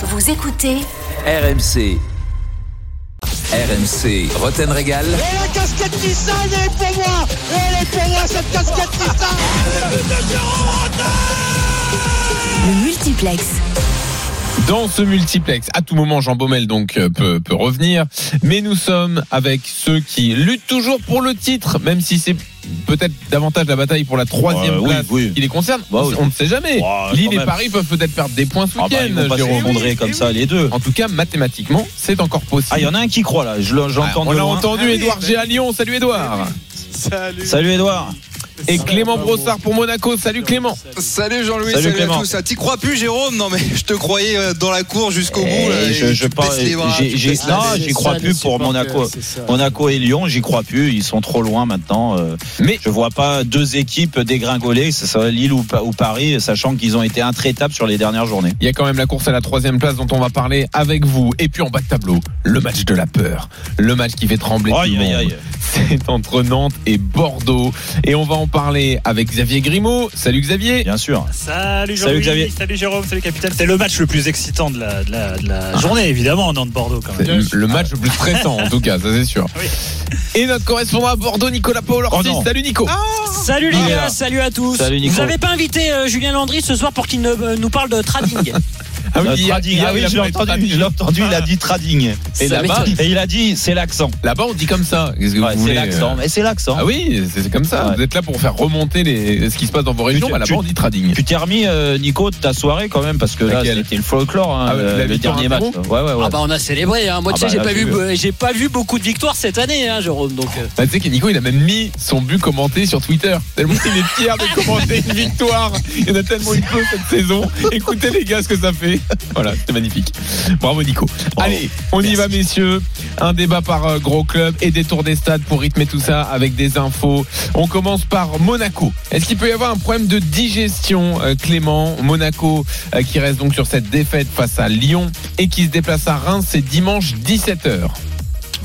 Vous écoutez RMC. RMC, Rothen Régal. Et la casquette Nissan, elle est pour moi. Elle est pour moi, cette casquette Nissan. Le multiplex. Dans ce multiplex, à tout moment, Jean Baumel donc peut revenir. Mais nous sommes avec ceux qui luttent toujours pour le titre, même si c'est peut-être davantage la bataille pour la troisième place qui les concerne. Bah, on ne sait jamais. Bah, Lille et Paris peuvent peut-être perdre des points ce week-end. Ils vont pas se rencontrer comme ça, les deux. En tout cas, mathématiquement, c'est encore possible. Ah, il y en a un qui croit là. J'entends. On l'a entendu, Edouard Géa à Lyon. Salut Edouard. Salut Edouard. Et Clément Brossard pour Monaco. Salut Clément. Salut Jean-Louis, salut à tous. Ah, t'y crois plus Jérôme? Non mais je te croyais dans la cour jusqu'au bout. Là, j'y crois plus pour Monaco. Monaco et Lyon, j'y crois plus. Ils sont trop loin maintenant. Mais je vois pas deux équipes dégringoler, Lille ou Paris, sachant qu'ils ont été intraitables sur les dernières journées. Il y a quand même la course à la troisième place dont on va parler avec vous. Et puis en bas de tableau, le match de la peur. Le match qui fait trembler tout le monde. C'est entre Nantes et Bordeaux. Et on va en parler avec Xavier Grimaud. Salut Xavier. Bien sûr. Salut Jean-Louis. Salut Jérôme. Salut Capitaine. C'est le match le plus excitant de la journée, évidemment, Nantes-Bordeaux quand même. Le match le plus stressant, en tout cas, ça c'est sûr. Oui. Et notre correspondant à Bordeaux, Nicolas Paul. Salut Nico. Salut les gars. Salut à tous. Salut Nico. Vous n'avez pas invité Julien Landry ce soir pour qu'il nous parle de trading? Je l'ai entendu, il a dit trading. Et là-bas, il a dit c'est l'accent. Là-bas, on dit comme ça. Qu'est-ce que vous voulez, l'accent. Mais c'est l'accent. Ah oui, c'est comme ça. Ouais. Vous êtes là pour faire remonter ce qui se passe dans vos régions. Là-bas, on dit trading. Tu t'es remis, Nico, de ta soirée quand même, parce que là, c'était le folklore, hein, le dernier match. Ouais. Ah bah, on a célébré. Hein. Moi, tu sais, j'ai pas vu beaucoup de victoires cette année, hein, Jérôme. Donc, tu sais que Nico, il a même mis son but commenté sur Twitter. Tellement qu'il est fier de commenter une victoire. Il y en a tellement eu peu cette saison. Écoutez les gars, ce que ça fait. Voilà, c'était magnifique. Bravo Nico. Bravo. Allez, on y va messieurs. Un débat par gros club et des tours des stades pour rythmer tout ça avec des infos. On commence par Monaco. Est-ce qu'il peut y avoir un problème de digestion, Clément? Monaco qui reste donc sur cette défaite face à Lyon et qui se déplace à Reims, c'est dimanche 17h.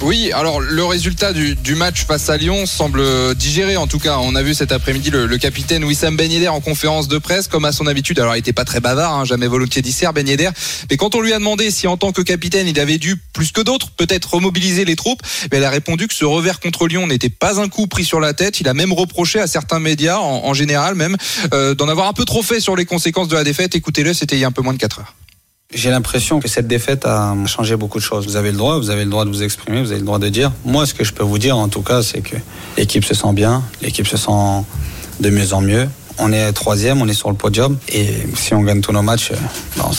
Oui, alors le résultat du match face à Lyon semble digéré en tout cas. On a vu cet après-midi le capitaine Wissam Ben Yedder en conférence de presse, comme à son habitude. Alors il n'était pas très bavard, hein, jamais volontiers dissert Ben Yedder. Mais quand on lui a demandé si en tant que capitaine il avait dû, plus que d'autres, peut-être remobiliser les troupes, elle a répondu que ce revers contre Lyon n'était pas un coup pris sur la tête. Il a même reproché à certains médias, en général même, d'en avoir un peu trop fait sur les conséquences de la défaite. Écoutez-le, c'était il y a un peu moins de 4 heures. J'ai l'impression que cette défaite a changé beaucoup de choses. Vous avez le droit de vous exprimer, vous avez le droit de dire. Moi, ce que je peux vous dire, en tout cas, c'est que l'équipe se sent bien, l'équipe se sent de mieux en mieux. On est troisième, on est sur le podium. Et si on gagne tous nos matchs,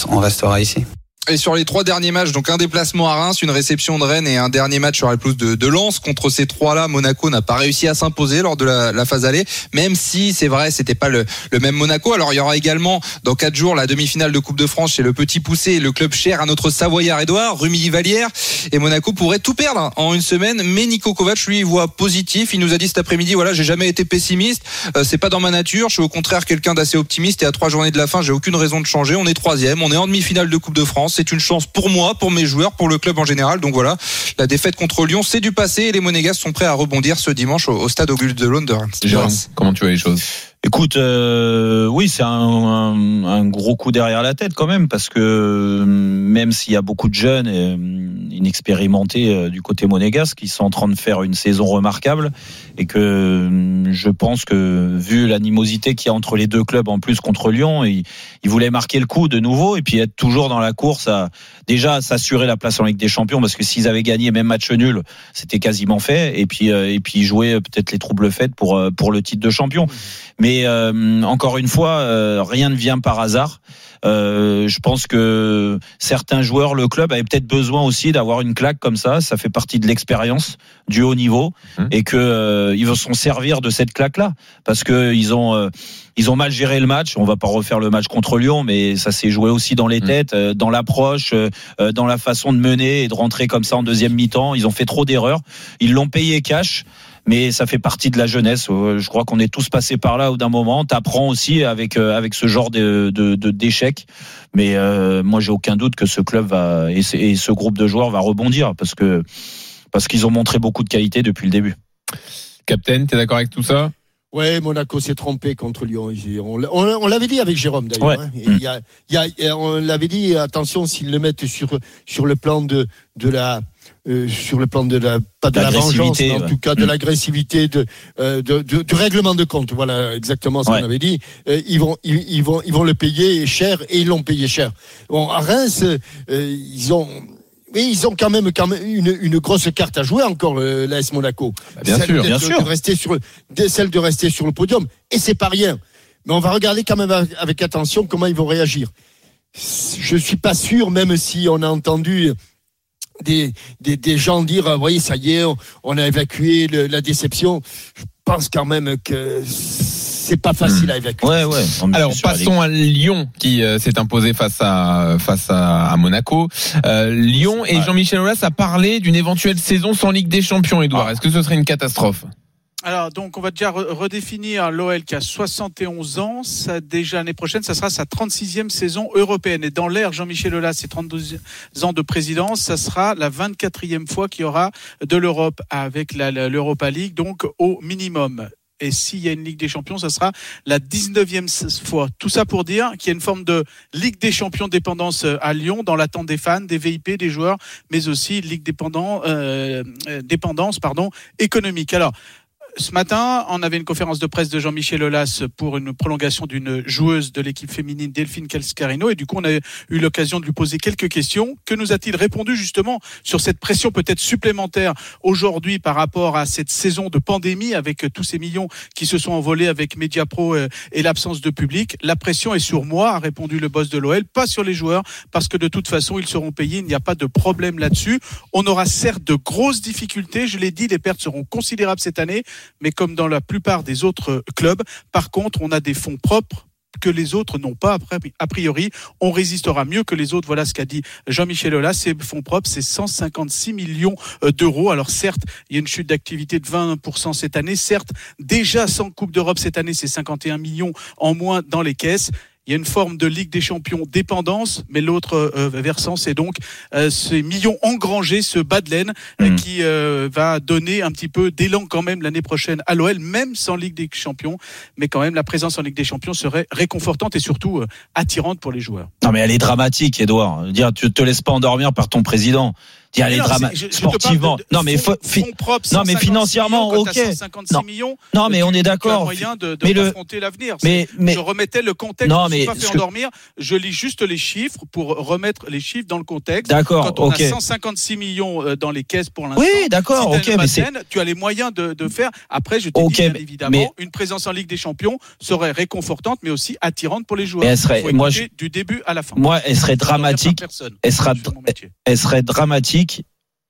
on restera ici. Et sur les trois derniers matchs, donc un déplacement à Reims, une réception de Rennes et un dernier match sur la pelouse de Lens. Contre ces trois-là, Monaco n'a pas réussi à s'imposer lors de la phase aller, même si, c'est vrai, c'était pas le même Monaco. Alors, il y aura également, dans 4 jours, la demi-finale de Coupe de France chez le Petit Poucé, le club cher à notre Savoyard Edouard, Rumilly-Vallière. Et Monaco pourrait tout perdre en une semaine, mais Niko Kovac, lui, il voit positif. Il nous a dit cet après-midi, j'ai jamais été pessimiste, c'est pas dans ma nature, je suis au contraire quelqu'un d'assez optimiste et à 3 journées de la fin, j'ai aucune raison de changer. On est 3e, on est en demi-finale de Coupe de France. C'est une chance pour moi, pour mes joueurs, pour le club en général. Donc voilà, la défaite contre Lyon, c'est du passé et les Monégasques sont prêts à rebondir ce dimanche au stade Auguste Delon de Reims. Jérôme, comment tu vois les choses ? Écoute, oui, c'est un gros coup derrière la tête quand même, parce que même s'il y a beaucoup de jeunes inexpérimentés du côté monégasque, ils sont en train de faire une saison remarquable et que je pense que vu l'animosité qu'il y a entre les deux clubs en plus contre Lyon, ils voulaient marquer le coup de nouveau et puis être toujours dans la course à s'assurer la place en Ligue des Champions, parce que s'ils avaient gagné même match nul, c'était quasiment fait, et puis jouer peut-être les troubles faits pour le titre de champion. Mais encore une fois, rien ne vient par hasard. Je pense que certains joueurs, le club avait peut-être besoin aussi d'avoir une claque comme ça. Ça fait partie de l'expérience du haut niveau et que ils vont s'en servir de cette claque-là parce que ils ont mal géré le match. On va pas refaire le match contre Lyon, mais ça s'est joué aussi dans les têtes, dans l'approche, dans la façon de mener et de rentrer comme ça en deuxième mi-temps. Ils ont fait trop d'erreurs. Ils l'ont payé cash. Mais ça fait partie de la jeunesse. Je crois qu'on est tous passés par là au d'un moment. T'apprends aussi avec ce genre d'échecs. Mais moi, j'ai aucun doute que ce club et ce groupe de joueurs va rebondir parce qu'ils ont montré beaucoup de qualité depuis le début. Capitaine, t'es d'accord avec tout ça ? Ouais, Monaco s'est trompé contre Lyon. On l'avait dit avec Jérôme d'ailleurs. Ouais. Hein. On l'avait dit, attention s'ils le mettent sur le plan de la pas de la vengeance, mais en tout cas de l'agressivité, du règlement de compte. Voilà exactement ce qu'on avait dit. Ils vont le payer cher, et ils l'ont payé cher. Bon, à Reims, ils ont quand même une grosse carte à jouer encore, l'AS Monaco. Bien sûr. Celle de rester sur le podium. Et c'est pas rien. Mais on va regarder quand même avec attention comment ils vont réagir. Je suis pas sûr, même si on a entendu des gens dire, vous voyez, ça y est, on a évacué la déception. Je pense quand même que c'est pas facile à évacuer. Ouais. Alors passons à Lyon qui s'est imposé face à Monaco. Lyon et Jean-Michel Aulas a parlé d'une éventuelle saison sans Ligue des Champions. Edouard, est-ce que ce serait une catastrophe? Alors donc on va déjà redéfinir l'OL qui a 71 ans, ça déjà l'année prochaine ça sera sa 36e saison européenne, et dans l'ère Jean-Michel Aulas, ses 32 ans de présidence, ça sera la 24e fois qu'il y aura de l'Europe avec l'Europa League, donc au minimum. Et s'il y a une Ligue des Champions, ça sera la 19e fois. Tout ça pour dire qu'il y a une forme de Ligue des Champions dépendance à Lyon, dans l'attente des fans, des VIP, des joueurs, mais aussi Ligue dépendance économique. Alors, ce matin, on avait une conférence de presse de Jean-Michel Aulas pour une prolongation d'une joueuse de l'équipe féminine, Delphine Calscarino, et du coup on a eu l'occasion de lui poser quelques questions. Que nous a-t-il répondu justement sur cette pression peut-être supplémentaire aujourd'hui par rapport à cette saison de pandémie, avec tous ces millions qui se sont envolés avec Mediapro et l'absence de public? La pression est sur moi, a répondu le boss de l'OL, pas sur les joueurs, parce que de toute façon ils seront payés, il n'y a pas de problème là-dessus. On aura certes de grosses difficultés, je l'ai dit, les pertes seront considérables cette année, mais comme dans la plupart des autres clubs. Par contre, on a des fonds propres que les autres n'ont pas. A priori, on résistera mieux que les autres. Voilà ce qu'a dit Jean-Michel Aulas. Ces fonds propres, c'est 156 millions d'euros. Alors certes, il y a une chute d'activité de 20% cette année. Certes, déjà sans Coupe d'Europe cette année, c'est 51 millions en moins dans les caisses. Il y a une forme de Ligue des Champions dépendance, mais l'autre versant, c'est donc ces millions engrangés, ce bas de laine qui va donner un petit peu d'élan quand même l'année prochaine à l'OL, même sans Ligue des Champions. Mais quand même, la présence en Ligue des Champions serait réconfortante et surtout attirante pour les joueurs. Non mais elle est dramatique, Edouard. Dire, tu te laisses pas endormir par ton président. Dire, elle est dramatique sportivement. Non mais financièrement, ok. 156 millions. Non mais on est d'accord. Moyen de affronter l'avenir. Mais je remettais le contexte. Non, mais pas fait endormir. Je lis juste les chiffres pour remettre les chiffres dans le contexte. D'accord. Quand on a 156 millions dans les caisses pour l'instant. Oui, d'accord. Si ok, mais tu as les moyens de faire. Après, je te dis bien évidemment, une présence en Ligue des Champions serait réconfortante, mais aussi attirante pour les joueurs. Elle serait, du début à la fin. Moi, elle serait dramatique. Elle serait dramatique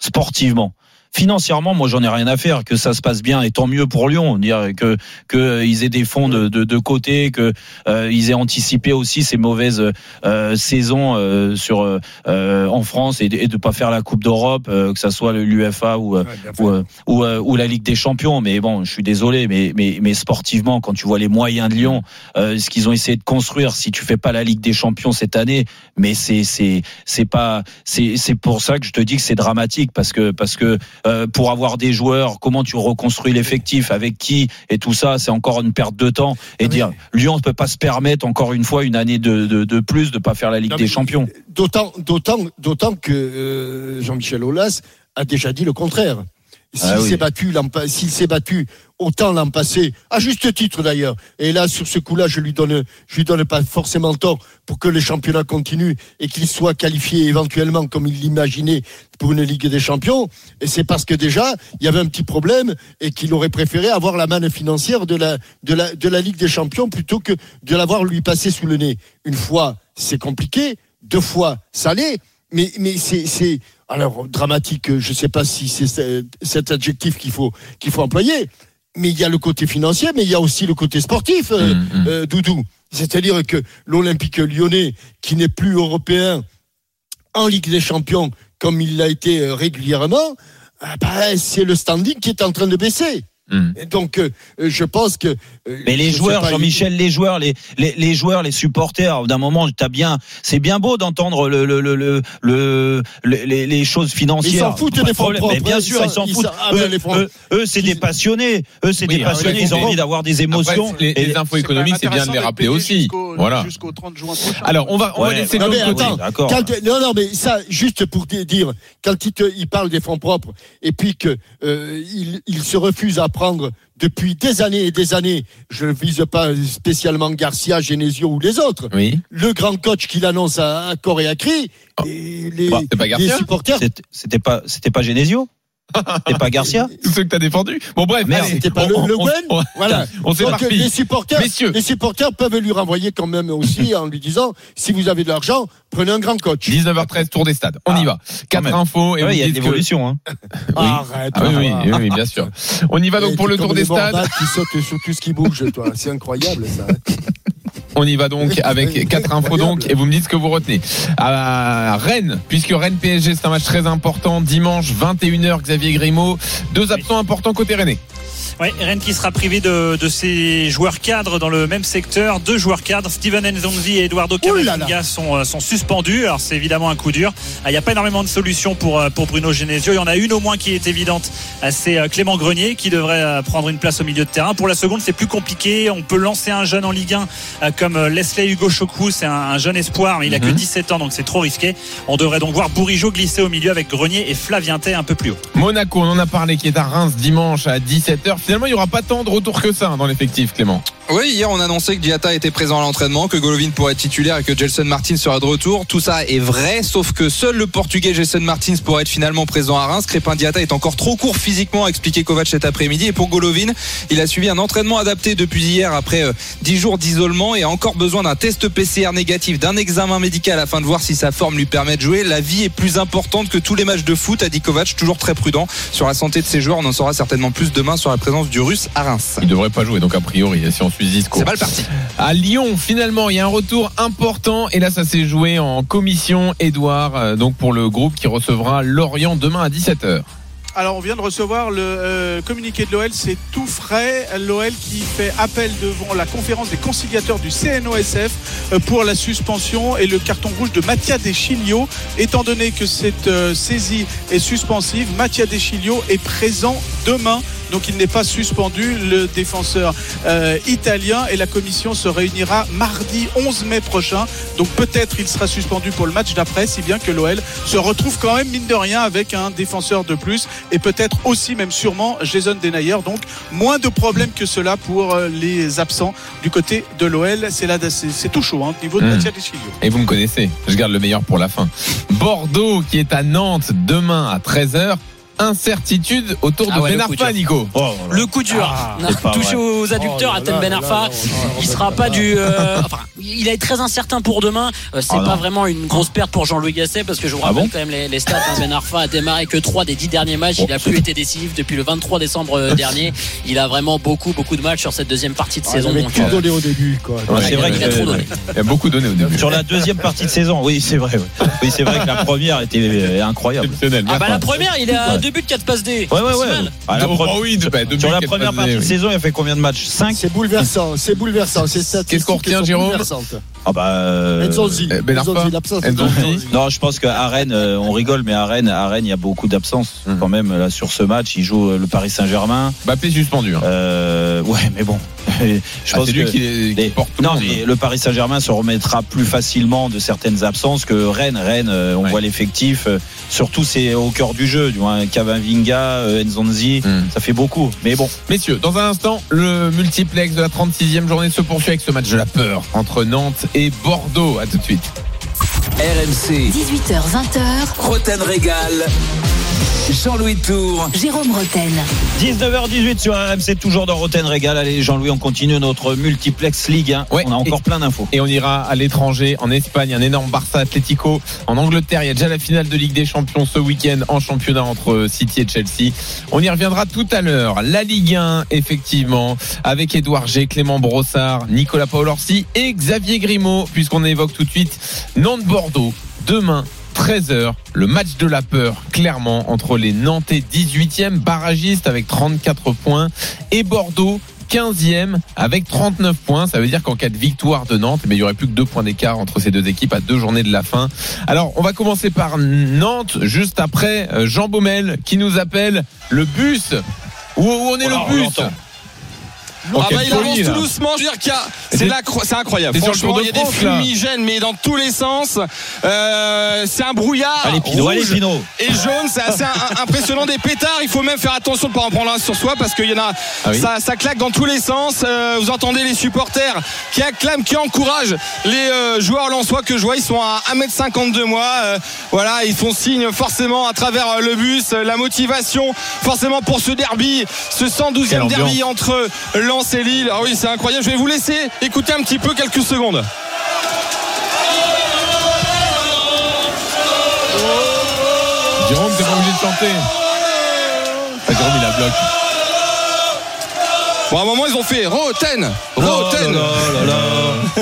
sportivement. Financièrement, moi j'en ai rien à faire, que ça se passe bien et tant mieux pour Lyon, dire que ils aient des fonds de côté, que ils aient anticipé aussi ces mauvaises saisons sur en France, et de pas faire la Coupe d'Europe, que ça soit l'UEFA ou la Ligue des Champions. Mais bon, je suis désolé, mais sportivement, quand tu vois les moyens de Lyon, ce qu'ils ont essayé de construire, si tu fais pas la Ligue des Champions cette année, mais c'est pour ça que je te dis que c'est dramatique, parce que pour avoir des joueurs, comment tu reconstruis l'effectif, avec qui, et tout ça, c'est encore une perte de temps. Et Lyon ne peut pas se permettre encore une fois une année de plus de pas faire la Ligue des Champions. D'autant que Jean-Michel Aulas a déjà dit le contraire. S'il s'est battu autant l'an passé, à juste titre d'ailleurs, et là sur ce coup-là je lui donne pas forcément tort, pour que le championnat continue et qu'il soit qualifié éventuellement comme il l'imaginait pour une Ligue des Champions, et c'est parce que déjà il y avait un petit problème et qu'il aurait préféré avoir la manne financière de la Ligue des Champions plutôt que de l'avoir lui passer sous le nez. Une fois c'est compliqué, deux fois ça l'est, mais c'est alors dramatique, je ne sais pas si c'est cet adjectif qu'il faut employer, mais il y a le côté financier, mais il y a aussi le côté sportif, Doudou. C'est-à-dire que l'Olympique lyonnais, qui n'est plus européen en Ligue des Champions comme il l'a été régulièrement, c'est le standing qui est en train de baisser. Donc, je pense que. Mais les joueurs, Jean-Michel, les joueurs, les supporters, d'un moment, t'as bien. C'est bien beau d'entendre les choses financières. Ils s'en foutent des fonds propres. Mais bien sûr, ils s'en foutent. Eux, c'est des passionnés. Ils ont envie d'avoir des émotions. Après, les infos économiques, c'est bien de les rappeler aussi. Voilà. Jusqu'au 30 juin prochain. Alors, on va laisser. Non, mais attends. Non, mais ça, juste pour dire, quand ils parlent des fonds propres et puis qu'ils se refusent à prendre depuis des années et des années, je ne vise pas spécialement Garcia, Genesio ou les autres, oui. Le grand coach qu'il annonce à corps et à cri, les supporters... C'était pas Genesio ? C'était pas Garcia ? Tous ceux que t'as défendu ? Bon bref, merde, allez, c'était pas le Gwen, voilà. On s'éparpille. Les supporters peuvent lui renvoyer quand même aussi en lui disant, si vous avez de l'argent, prenez un grand coach. 19h13, tour des stades. On y va. 4 infos. Il y a une évolution. Arrête. Oui, bien sûr. On y va donc pour le tour des stades. Qui saute sur tout ce qui bouge, toi. C'est incroyable ça. On y va donc avec 4 infos donc et vous me dites ce que vous retenez. À Rennes, puisque Rennes-PSG c'est un match très important, dimanche 21h, Xavier Grimaud, deux absents importants côté rennais. Oui, Rennes qui sera privé de ses joueurs cadres dans le même secteur. Deux joueurs cadres, Steven Nzonzi et Eduardo Camavinga sont suspendus. Alors c'est évidemment un coup dur. Il n'y a pas énormément de solutions pour Bruno Genesio. Il y en a une au moins qui est évidente. C'est Clément Grenier qui devrait prendre une place au milieu de terrain. Pour la seconde, c'est plus compliqué. On peut lancer un jeune en Ligue 1 comme Leslie Hugo Chokwu. C'est un jeune espoir, mais il n'a que 17 ans, donc c'est trop risqué. On devrait donc voir Bourigeaud glisser au milieu avec Grenier et Flavientet un peu plus haut. Monaco, on en a parlé, qui est à Reims dimanche à 17h. Finalement, il n'y aura pas tant de retour que ça dans l'effectif, Clément. Oui, hier, on annonçait que Diatta était présent à l'entraînement, que Golovin pourrait être titulaire et que Gelson Martins sera de retour. Tout ça est vrai, sauf que seul le Portugais Gelson Martins pourrait être finalement présent à Reims. Krépin Diatta est encore trop court physiquement, a expliqué Kovac cet après-midi. Et pour Golovin, il a suivi un entraînement adapté depuis hier après 10 jours d'isolement et a encore besoin d'un test PCR négatif, d'un examen médical afin de voir si sa forme lui permet de jouer. La vie est plus importante que tous les matchs de foot, a dit Kovac, toujours très prudent sur la santé de ses joueurs. On en saura certainement plus demain sur la présence du Russe à Reims. Il devrait pas jouer, donc a priori, si on suit Zizko. C'est mal parti. À Lyon, finalement, il y a un retour important et là, ça s'est joué en commission. Edouard, donc pour le groupe qui recevra Lorient demain à 17h. Alors on vient de recevoir le communiqué de l'OL, c'est tout frais. L'OL qui fait appel devant la conférence des conciliateurs du CNOSF pour la suspension et le carton rouge de Mattia De Sciglio. Étant donné que cette saisie est suspensive, Mattia De Sciglio est présent demain. Donc il n'est pas suspendu, le défenseur italien, et la commission se réunira mardi 11 mai prochain. Donc peut-être il sera suspendu pour le match d'après, si bien que l'OL se retrouve quand même mine de rien avec un défenseur de plus et peut-être aussi, même sûrement, Jason Denayer. Donc moins de problèmes que cela pour les absents du côté de l'OL. C'est tout chaud, hein, niveau de Mattia De Sciglio. Et vous me connaissez, je garde le meilleur pour la fin. Bordeaux qui est à Nantes demain à 13h. Incertitude autour de Ben Arfa, Nico. Le coup dur. Touché aux adducteurs, atteint Ben Arfa. Il sera pas du. Enfin, il est très incertain pour demain. C'est pas vraiment une grosse perte pour Jean-Louis Gasset parce que je vous rappelle quand même les stats. Ben Arfa a démarré que 3 des 10 derniers matchs. Il a plus été décisif depuis le 23 décembre dernier. Il a vraiment beaucoup de matchs sur cette deuxième partie de saison. Il avait tout donné au début, quoi. C'est vrai qu'il a trop donné. Il a beaucoup donné au début. Sur la deuxième partie de saison, oui, c'est vrai. Oui, c'est vrai que la première était incroyable. La première, il a 2 buts, 4 passes D. Ouais. Sur la première partie de saison, il a fait combien de matchs ? 5. C'est bouleversant. C'est ça. Qu'est-ce qu'on retient, Jérôme ? Nzonzi. Ben Arfa. Non, je pense qu'à Rennes, on rigole, mais à Rennes, il y a beaucoup d'absences quand même là sur ce match. Il joue le Paris Saint-Germain. Mbappé suspendu. Ouais, mais bon. Je pense qui porte tout le monde. Mais le Paris Saint-Germain se remettra plus facilement de certaines absences que Rennes. Rennes, on voit l'effectif. Surtout, c'est au cœur du jeu. Du moins, Camavinga, Nzonzi, ça fait beaucoup. Mais bon. Messieurs, dans un instant, le multiplex de la 36e journée se poursuit avec ce match de la peur entre Nantes et Bordeaux. A tout de suite. RMC. 18h-20h. Rothen régale. Jean-Louis Tour, Jérôme Rothen. 19h18 sur RMC, toujours dans Rothen Régal. Allez Jean-Louis, on continue notre multiplex Ligue 1. On a encore plein d'infos. Et on ira à l'étranger, en Espagne, un énorme Barça Atlético. En Angleterre, il y a déjà la finale de Ligue des Champions ce week-end en championnat entre City et Chelsea. On y reviendra tout à l'heure. La Ligue 1, effectivement, avec Edouard Géa, Clément Brossard, Nicolas Paul et Xavier Grimaud, puisqu'on évoque tout de suite Nantes-Bordeaux demain. 13h, le match de la peur, clairement, entre les Nantais 18e, barragiste avec 34 points, et Bordeaux 15e avec 39 points. Ça veut dire qu'en cas de victoire de Nantes, mais il n'y aurait plus que 2 points d'écart entre ces deux équipes à 2 journées de la fin. Alors on va commencer par Nantes, juste après Jean Baumel qui nous appelle. Le bus, où on est, voilà, le bus. Okay, il avance tout doucement, je veux dire qu'il y a, c'est incroyable. Franchement, il y a des fumigènes, mais dans tous les sens. C'est un brouillard. Allez, Pino, rouge et jaune, c'est assez impressionnant. Des pétards, il faut même faire attention de ne pas en prendre un sur soi parce qu'il y en a. Ah oui. Ça claque dans tous les sens. Vous entendez les supporters qui acclament, qui encouragent les joueurs lensois que je vois. Ils sont à 1m52 moi. Voilà, ils font signe forcément à travers le bus. La motivation, forcément, pour ce derby, ce 112e derby entre Lens et Lille. Ah oui, c'est incroyable. Je vais vous laisser écouter un petit peu quelques secondes. Jérôme, t'es pas obligé de chanter. Jérôme, il la bloque. Bon, à un moment, ils ont fait Rothen, Rothen.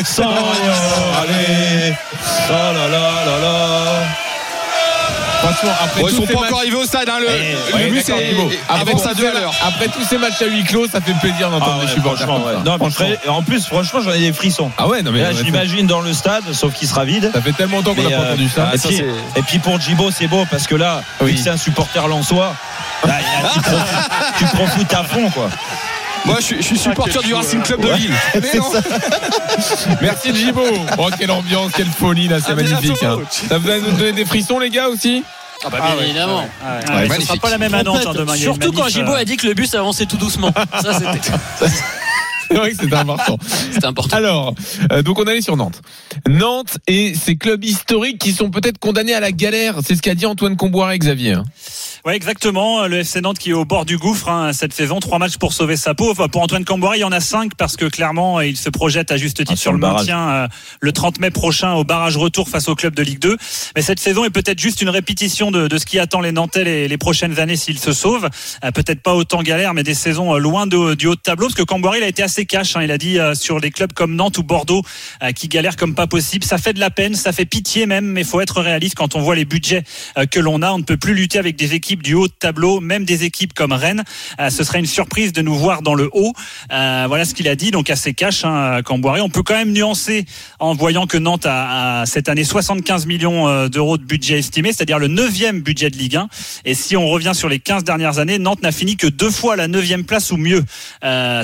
Sans aller. La la la la. Après ils sont pas encore arrivés au stade, hein, le but c'est avant sa duel. Après tous ces matchs à huis clos, ça fait plaisir d'entendre les supporters. En plus, franchement, j'en ai des frissons. Ah ouais, non mais là, j'imagine dans le stade, sauf qu'il sera vide. Ça fait tellement longtemps qu'on n'a pas entendu ça. Et puis pour Djibo, c'est beau parce que là, vu que c'est un supporter lensois, tu prends foot à fond, quoi. Moi je suis supporter du Racing Club de Lille. Mais non. Merci Djibo. Oh, quelle ambiance, quelle folie là, c'est magnifique, hein. Ça vous a donné des frissons les gars aussi? Ah bah bien évidemment. Ce sera pas la même à Nantes, hein, demain. Surtout quand Djibo a dit que le bus avançait tout doucement. Ça c'était... C'est vrai que c'était important. C'était important. Alors, donc on allait sur Nantes. Nantes et ces clubs historiques qui sont peut-être condamnés à la galère. C'est ce qu'a dit Antoine Kombouaré, Xavier. Oui, exactement. Le FC Nantes qui est au bord du gouffre, hein, cette saison. 3 matchs pour sauver sa peau. Enfin, pour Antoine Kombouaré, il y en a 5 parce que clairement, il se projette à juste titre sur le maintien le 30 mai prochain au barrage retour face au club de Ligue 2. Mais cette saison est peut-être juste une répétition de ce qui attend les Nantais les prochaines années s'ils se sauvent. Peut-être pas autant galère, mais des saisons loin du haut de tableau, parce que Kombouaré, il a été assez cash, hein. Il a dit sur les clubs comme Nantes ou Bordeaux qui galèrent comme pas possible. Ça fait de la peine, ça fait pitié même, mais faut être réaliste quand on voit les budgets que l'on a. On ne peut plus lutter avec des équipes du haut de tableau, même des équipes comme Rennes. Ce serait une surprise de nous voir dans le haut. Voilà ce qu'il a dit, donc assez cash, hein, Kombouaré. On peut quand même nuancer en voyant que Nantes a cette année 75 millions d'euros de budget estimé, c'est-à-dire le 9e budget de Ligue 1. Et si on revient sur les 15 dernières années, Nantes n'a fini que 2 fois la 9e place ou mieux.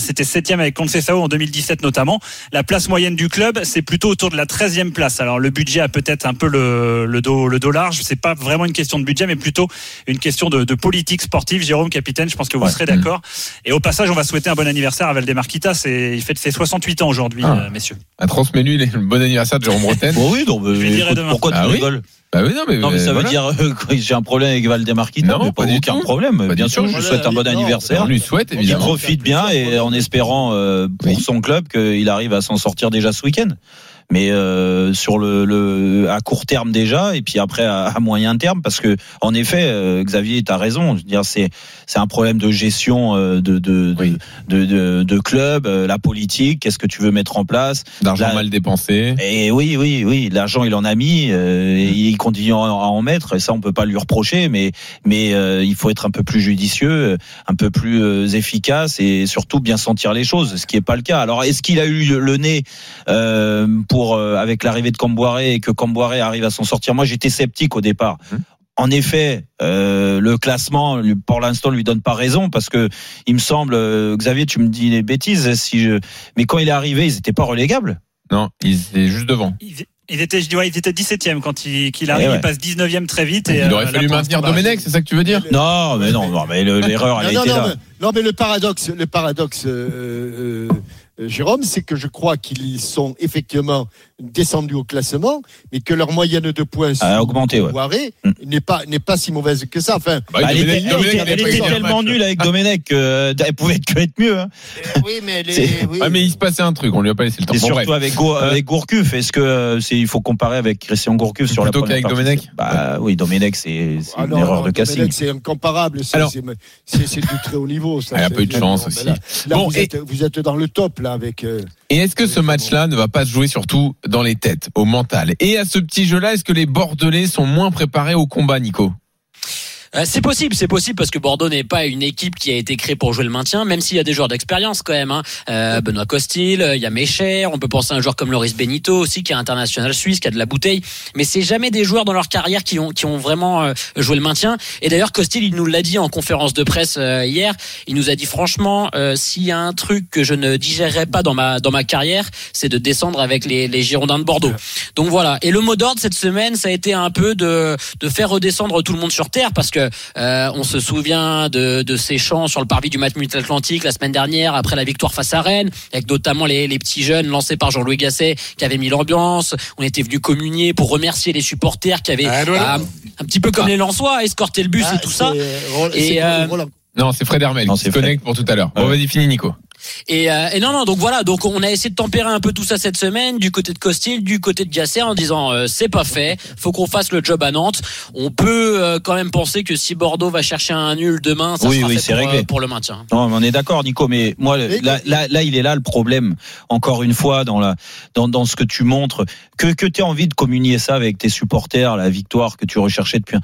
C'était 7e avec Sao en 2017 notamment. La place moyenne du club, c'est plutôt autour de la 13e place. Alors le budget a peut-être un peu le dos large. C'est pas vraiment une question de budget, mais plutôt une question de politique sportive. Jérôme, capitaine, je pense que vous serez d'accord. Et au passage, on va souhaiter un bon anniversaire à Valdemar Kita. Il fête ses 68 ans aujourd'hui, messieurs. Transmets-lui le bon anniversaire de Jérôme Rothen. Bon, oui, non, je dirai demain. Pourquoi tu rigoles? Bah oui, non mais ça veut dire que j'ai un problème avec Valdemar Kita. Non, pas aucun problème. Bien sûr, je lui souhaite un bon anniversaire. On lui souhaite, évidemment. Il profite bien et en espérant pour son club qu'il arrive à s'en sortir déjà ce week-end. Mais sur le à court terme déjà, et puis après à moyen terme, parce que en effet, Xavier, t'as raison. Je veux dire, c'est un problème de gestion de club, la politique. Qu'est-ce que tu veux mettre en place? D'argent mal dépensé. Et oui. L'argent, il en a mis. Et il continue à en mettre. Et ça, on peut pas lui reprocher. Mais il faut être un peu plus judicieux, un peu plus efficace, et surtout bien sentir les choses, ce qui est pas le cas. Alors, est-ce qu'il a eu le nez avec l'arrivée de Kombouaré, et que Kombouaré arrive à s'en sortir? Moi, j'étais sceptique au départ. En effet, le classement, pour l'instant, lui donne pas raison, parce que il me semble, Xavier, tu me dis des bêtises, mais quand il est arrivé, ils étaient pas relégables. Non, ils étaient juste devant. Ils étaient 17e quand qu'il arrive, il passe 19e très vite. Il aurait fallu maintenir Domenech, c'est ça que tu veux dire? Non, mais l'erreur, elle était là. Non, mais le paradoxe, Jérôme, c'est que je crois qu'ils sont effectivement descendus au classement, mais que leur moyenne de points a augmenté, n'est pas si mauvaise que ça. Enfin, elle était tellement nulle avec Domenech qu'elle pouvait être mieux. Hein. Oui, mais mais il se passait un truc, on lui a pas laissé le temps. Et surtout avec Gourcuff, est-ce que il faut comparer avec Christian Gourcuff sur la première partie? Plutôt qu'avec Domenech. Bah oui, Domenech, c'est une erreur de casting. Domenech, c'est incomparable. C'est du très haut niveau. Il y a peu de chance aussi. Vous êtes dans le top là. là avec. Et est-ce que ce match-là ne va pas se jouer surtout dans les têtes, au mental? Et à ce petit jeu-là, est-ce que les Bordelais sont moins préparés au combat, Nico? C'est possible parce que Bordeaux n'est pas une équipe qui a été créée pour jouer le maintien, même s'il y a des joueurs d'expérience quand même. Hein. Benoît Costil, il y a Mecher, on peut penser à un joueur comme Loris Benito aussi, qui est international suisse, qui a de la bouteille. Mais c'est jamais des joueurs dans leur carrière qui ont vraiment joué le maintien. Et d'ailleurs, Costil, il nous l'a dit en conférence de presse hier. Il nous a dit franchement, s'il y a un truc que je ne digérerais pas dans ma carrière, c'est de descendre avec les Girondins de Bordeaux. Donc voilà. Et le mot d'ordre cette semaine, ça a été un peu de faire redescendre tout le monde sur terre, parce que on se souvient de ces chants sur le parvis du match Atlantique la semaine dernière après la victoire face à Rennes, avec notamment les petits jeunes lancés par Jean-Louis Gasset qui avaient mis l'ambiance. On était venus communier pour remercier les supporters qui avaient un petit peu comme les Lensois escorté le bus et tout ça. Non, c'est Fred Hermel qui se connecte pour tout à l'heure. Bon, vas-y, finis Nico. Et non, donc voilà, donc on a essayé de tempérer un peu tout ça cette semaine du côté de Costil, du côté de Gasset, en disant c'est pas fait, faut qu'on fasse le job à Nantes. On peut quand même penser que si Bordeaux va chercher un nul demain, ça sera fait pour le maintien. Non, mais on est d'accord, Nico, mais moi là il est là le problème. Encore une fois, dans ce que tu montres, que t'aies envie de communier ça avec tes supporters, la victoire que tu recherchais depuis.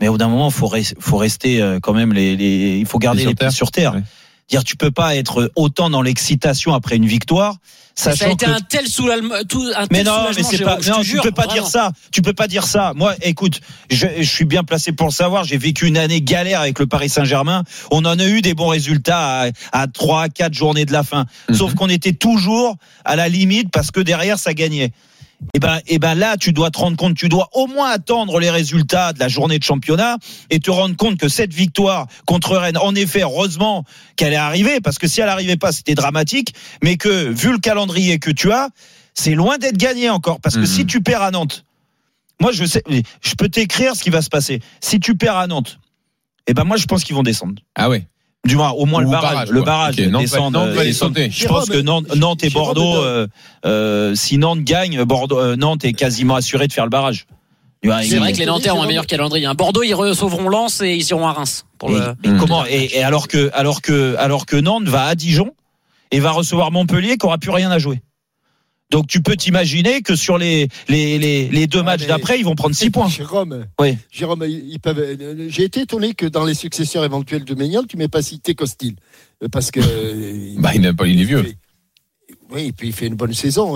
Mais au bout d'un moment, faut rester quand même il faut garder les pieds sur terre. Ouais. Dire tu peux pas être autant dans l'excitation après une victoire, sachant ça a été un tel soulagement. Mais non, mais c'est pas. Non, tu peux pas dire ça. Tu peux pas dire ça. Moi, écoute, je suis bien placé pour le savoir. J'ai vécu une année galère avec le Paris Saint-Germain. On en a eu des bons résultats à 3-4 journées de la fin. Sauf qu'on était toujours à la limite parce que derrière ça gagnait. Et ben là, tu dois te rendre compte, tu dois au moins attendre les résultats de la journée de championnat et te rendre compte que cette victoire contre Rennes, en effet, heureusement qu'elle est arrivée, parce que si elle n'arrivait pas, c'était dramatique, mais que, vu le calendrier que tu as, c'est loin d'être gagné encore, parce que si tu perds à Nantes, moi je sais, je peux t'écrire ce qui va se passer. Si tu perds à Nantes, et ben moi je pense qu'ils vont descendre. Ah ouais. Du moins, au moins le barrage, okay. Nantes va descendre. Je pense que Nantes et Bordeaux, si Nantes gagne, Nantes est quasiment assuré de faire le barrage. C'est vrai que les Nantais ont un meilleur calendrier. Bordeaux, ils sauveront Lens et ils iront à Reims. Alors que Nantes va à Dijon et va recevoir Montpellier, qui n'aura plus rien à jouer. Donc tu peux t'imaginer que sur les deux matchs d'après, ils vont prendre 6 points. Jérôme, ils peuvent. J'ai été étonné que dans les successeurs éventuels de Maignan, tu m'aies pas cité Costil, parce que il est vieux. Oui, et puis il fait une bonne saison.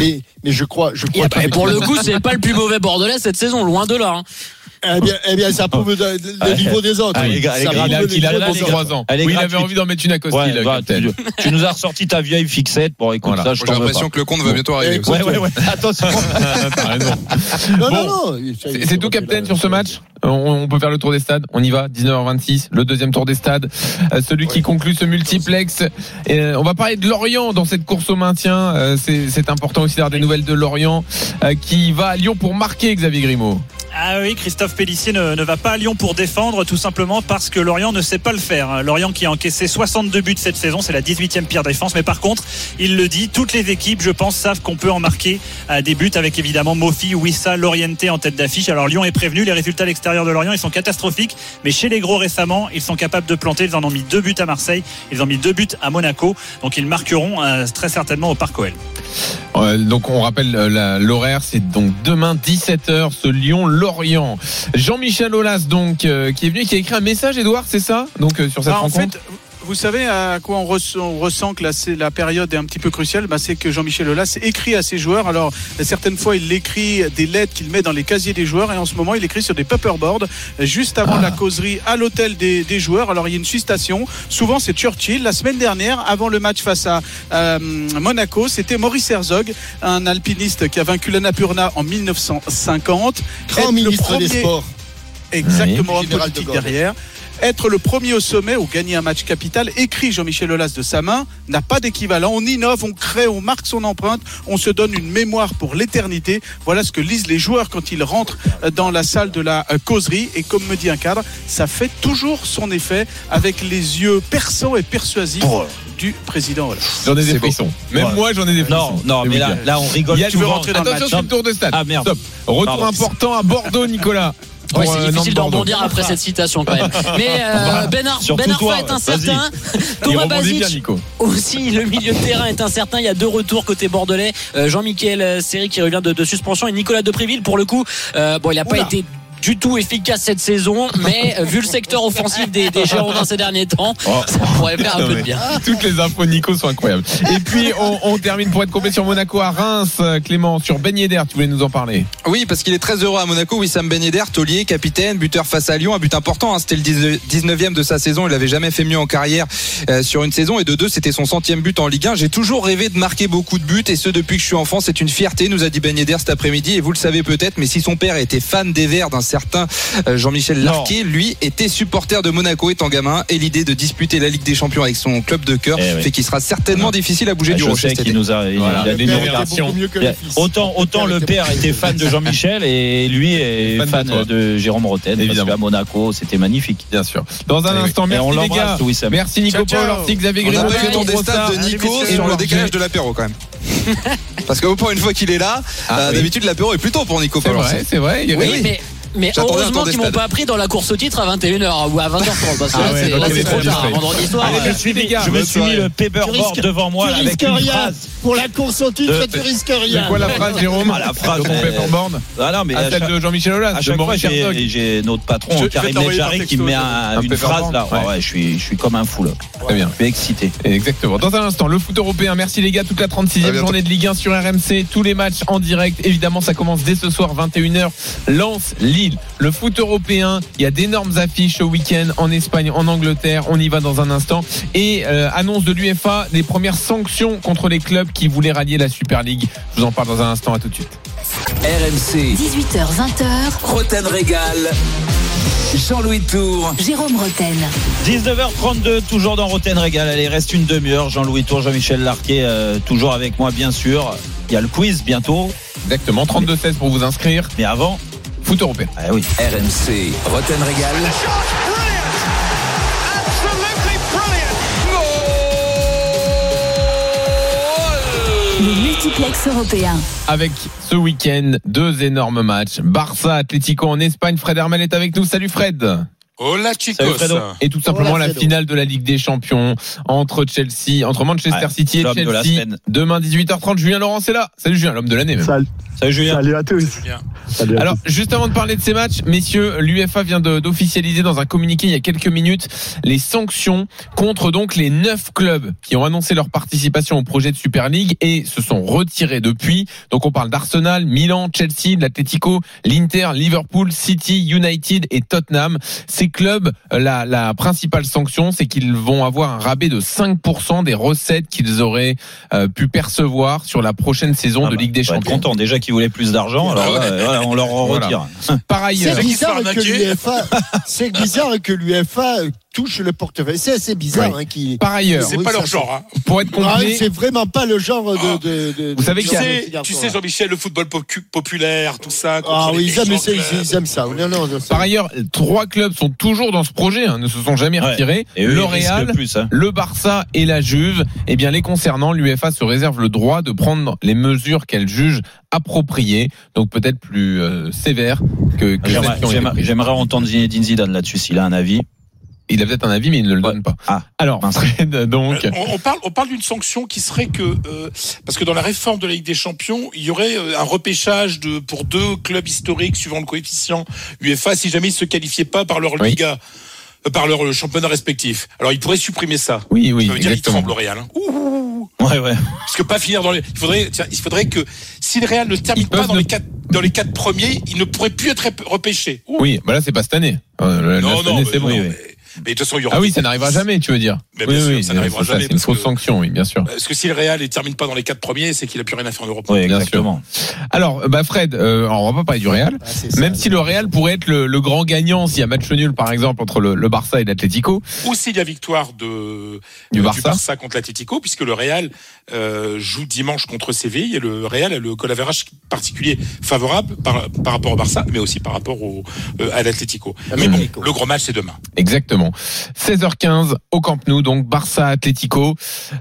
Mais je crois. Et pour le coup, c'est pas le plus mauvais Bordelais cette saison, loin de là. Hein. Eh bien, ça prouve le niveau des autres. Il a 3 ans. Il avait envie d'en mettre une à Costil. Tu nous as ressorti ta vieille fixette. Bon, écoute, voilà. J'ai l'impression que le compte va bientôt arriver. Ouais. Attention. T'as raison. Non. C'est tout, capitaine, sur ce match. On peut faire le tour des stades. On y va. 19h26, le deuxième tour des stades. Celui qui conclut ce multiplex. On va parler de Lorient dans cette course au maintien. C'est important aussi d'avoir des nouvelles de Lorient, qui va à Lyon pour marquer, Xavier Grimaud. Ah oui, Christophe Pellissier ne va pas à Lyon pour défendre, tout simplement parce que Lorient ne sait pas le faire. Lorient qui a encaissé 62 buts cette saison, c'est la 18e pire défense. Mais par contre, il le dit, toutes les équipes, je pense, savent qu'on peut en marquer des buts, avec évidemment Mofi, Wissa, Lorienté en tête d'affiche. Alors Lyon est prévenu, les résultats à l'extérieur de Lorient, ils sont catastrophiques. Mais chez les gros récemment, ils sont capables de planter. Ils en ont mis 2 buts à Marseille, ils en ont mis 2 buts à Monaco. Donc ils marqueront très certainement au Parc OL. Donc on rappelle l'horaire, c'est donc demain 17h, ce Lyon-Lorient. Jean-Michel Aulas, donc, qui est venu, qui a écrit un message, Edouard, c'est ça, donc, sur cette rencontre. En fait, vous savez à quoi on ressent que la période est un petit peu cruciale, c'est que Jean-Michel Aulas écrit à ses joueurs. Alors certaines fois il écrit des lettres qu'il met dans les casiers des joueurs, et en ce moment il écrit sur des paperboards juste avant la causerie à l'hôtel des joueurs. Alors il y a une citation, souvent c'est Churchill. La semaine dernière, avant le match face à Monaco, c'était Maurice Herzog, un alpiniste qui a vaincu l'Annapurna en 1950, grand ministre des sports, exactement, politique derrière. Être le premier au sommet ou gagner un match capital, écrit Jean-Michel Aulas de sa main, n'a pas d'équivalent. On innove, on crée, on marque son empreinte, on se donne une mémoire pour l'éternité. Voilà ce que lisent les joueurs quand ils rentrent dans la salle de la causerie. Et comme me dit un cadre, ça fait toujours son effet, avec les yeux perçants et persuasifs du président Aulas. J'en ai des frissons. Moi, j'en ai des frissons. Non, mais là on rigole. Tu veux rentrer dans le match. Attention, c'est le tour de stade. Ah merde. Stop. Retour important à Bordeaux, Nicolas. Ouais, c'est difficile de rebondir après cette citation quand même. Mais Ben Arfa est incertain. Thomas Basic aussi, le milieu de terrain est incertain. Il y a deux retours côté bordelais. Jean-Michel Seri qui revient de suspension et Nicolas Depréville pour le coup. Bon, il n'a pas été du tout efficace cette saison, mais vu le secteur offensif des Girondins ces derniers temps, ça pourrait faire un peu de bien. Toutes les infos Nico sont incroyables. Et puis on termine pour être complet sur Monaco à Reims. Clément, sur Ben Yedder, tu voulais nous en parler. Oui, parce qu'il est très heureux à Monaco. Wissam Ben Yedder, taulier, capitaine, buteur face à Lyon, un but important, hein, c'était le 19e de sa saison, il n'avait jamais fait mieux en carrière sur une saison, et de deux c'était son 100e but en Ligue 1. J'ai toujours rêvé de marquer beaucoup de buts, et ce depuis que je suis enfant, c'est une fierté, nous a dit Ben Yedder cet après-midi. Et vous le savez peut-être, mais si son père était fan des Verts d'un certain Jean-Michel Larqué, lui était supporter de Monaco étant gamin, et l'idée de disputer la Ligue des Champions avec son club de cœur fait qu'il sera certainement difficile à bouger du rocher. Autant le père était fan de Jean-Michel et lui est fan de Jérôme Rothen, évidemment. À Monaco, c'était magnifique. Bien sûr. Dans un instant, merci les gars. Merci Nico Paul, merci Xavier Grimaud. On a vu ton destin de Nico sur le décalage de l'apéro quand même. Parce que pour une fois qu'il est là, d'habitude l'apéro est plus tôt pour Nico Paul. C'est vrai. Oui, mais heureusement qu'ils m'ont pas pris dans la course au titre à 21h ou à 20h30, parce que c'est trop tard vendredi soir. Je me suis mis le paperboard devant moi avec une phrase. Pour la course au titre, tu risques rien. C'est quoi la phrase, Jérôme? La phrase de mon paperboard à celle de Jean-Michel Aulas. À chaque fois j'ai notre patron Karim Medjari qui me met une phrase là. Je suis comme un fou là. Très bien. Je suis excité. Exactement. Dans un instant, le foot européen. Merci les gars. Toute la 36e journée de Ligue 1 sur RMC. Tous les matchs en direct. Évidemment, ça commence dès ce soir 21h. Lens, Lille. Le foot européen, il y a d'énormes affiches au week-end en Espagne, en Angleterre. On y va dans un instant. Et annonce de l'UEFA, les premières sanctions contre les clubs qui voulaient rallier la Super League. Je vous en parle dans un instant, à tout de suite. RMC, 18h-20h, Rothen régale. Jean-Louis Tour, Jérôme Rothen. 19h32, toujours dans Rothen régale. Allez, reste une demi-heure. Jean-Louis Tour, Jean-Michel Larqué, toujours avec moi, bien sûr. Il y a le quiz bientôt. Exactement, 32-16 pour vous inscrire. Mais avant, foot européen. Ah oui. RMC, Rothen régale. Le multiplex européen. Avec ce week-end, deux énormes matchs. Barça, Atlético en Espagne. Fred Hermel est avec nous. Salut Fred. Hola chicos. Et tout simplement la finale de la Ligue des Champions entre Manchester City et Chelsea. Demain 18h30, Julien Laurent est là. Salut Julien, l'homme de l'année même. Salut Julien. Salut à tous. Alors, juste avant de parler de ces matchs, messieurs, l'UEFA vient d'officialiser dans un communiqué il y a quelques minutes les sanctions contre donc les 9 clubs qui ont annoncé leur participation au projet de Super League et se sont retirés depuis. Donc on parle d'Arsenal, Milan, Chelsea, l'Atlético, l'Inter, Liverpool, City, United et Tottenham. Ces clubs, la principale sanction, c'est qu'ils vont avoir un rabais de 5% des recettes qu'ils auraient pu percevoir sur la prochaine saison de Ligue des Champions. Content déjà qui voulaient plus d'argent, alors on leur en retire. Par ailleurs, c'est bizarre que l'UEFA touche le portefeuille. C'est assez bizarre. Oui. Par ailleurs, c'est pas leur genre. Pour être complet, c'est vraiment pas le genre de vous savez tu sais, Jean-Michel, le football populaire, tout ça. Ah oui, ils aiment ça. Non, par ailleurs, 3 clubs sont toujours dans ce projet, ne se sont jamais retirés. Et eux, le Real, le Barça et la Juve. Eh bien, les concernant, l'UEFA se réserve le droit de prendre les mesures qu'elle juge appropriées, donc peut-être plus sévères que j'aimerais entendre Zinedine Zidane là-dessus s'il a un avis. Il a peut-être un avis, mais il ne le donne pas. Alors, Fred, donc... On parle d'une sanction qui serait que... parce que dans la réforme de la Ligue des Champions, il y aurait un repêchage pour 2 clubs historiques suivant le coefficient UEFA, si jamais ils ne se qualifiaient pas par leur Liga, par leur championnat respectif. Alors, ils pourraient supprimer ça. Oui, ça veut dire qu'ils tremblent au Real. Ouais. Parce que pas finir dans les... Il faudrait que si le Real ne termine pas dans les 4 premiers, il ne pourrait plus être repêché. Oui, bah là, c'est pas cette année. Mais de toute façon, il y aura ça n'arrivera jamais, tu veux dire. Mais bien sûr, ça n'arrivera jamais. C'est une fausse sanction, bien sûr. Parce que si le Real ne termine pas dans les 4 premiers, c'est qu'il n'a plus rien à faire en Europe. Oui, exactement. Alors, Fred, on ne va pas parler du Real. Si le Real pourrait être le grand gagnant s'il y a match nul, par exemple, entre le Barça et l'Atlético. Ou s'il y a victoire du Barça contre l'Atlético, puisque le Real joue dimanche contre Séville. Et le Real a le goal average particulier favorable par rapport au Barça, mais aussi par rapport à l'Atlético. Mais bon, le gros match, c'est demain. Exactement. 16h15 au Camp Nou, donc Barça Atlético.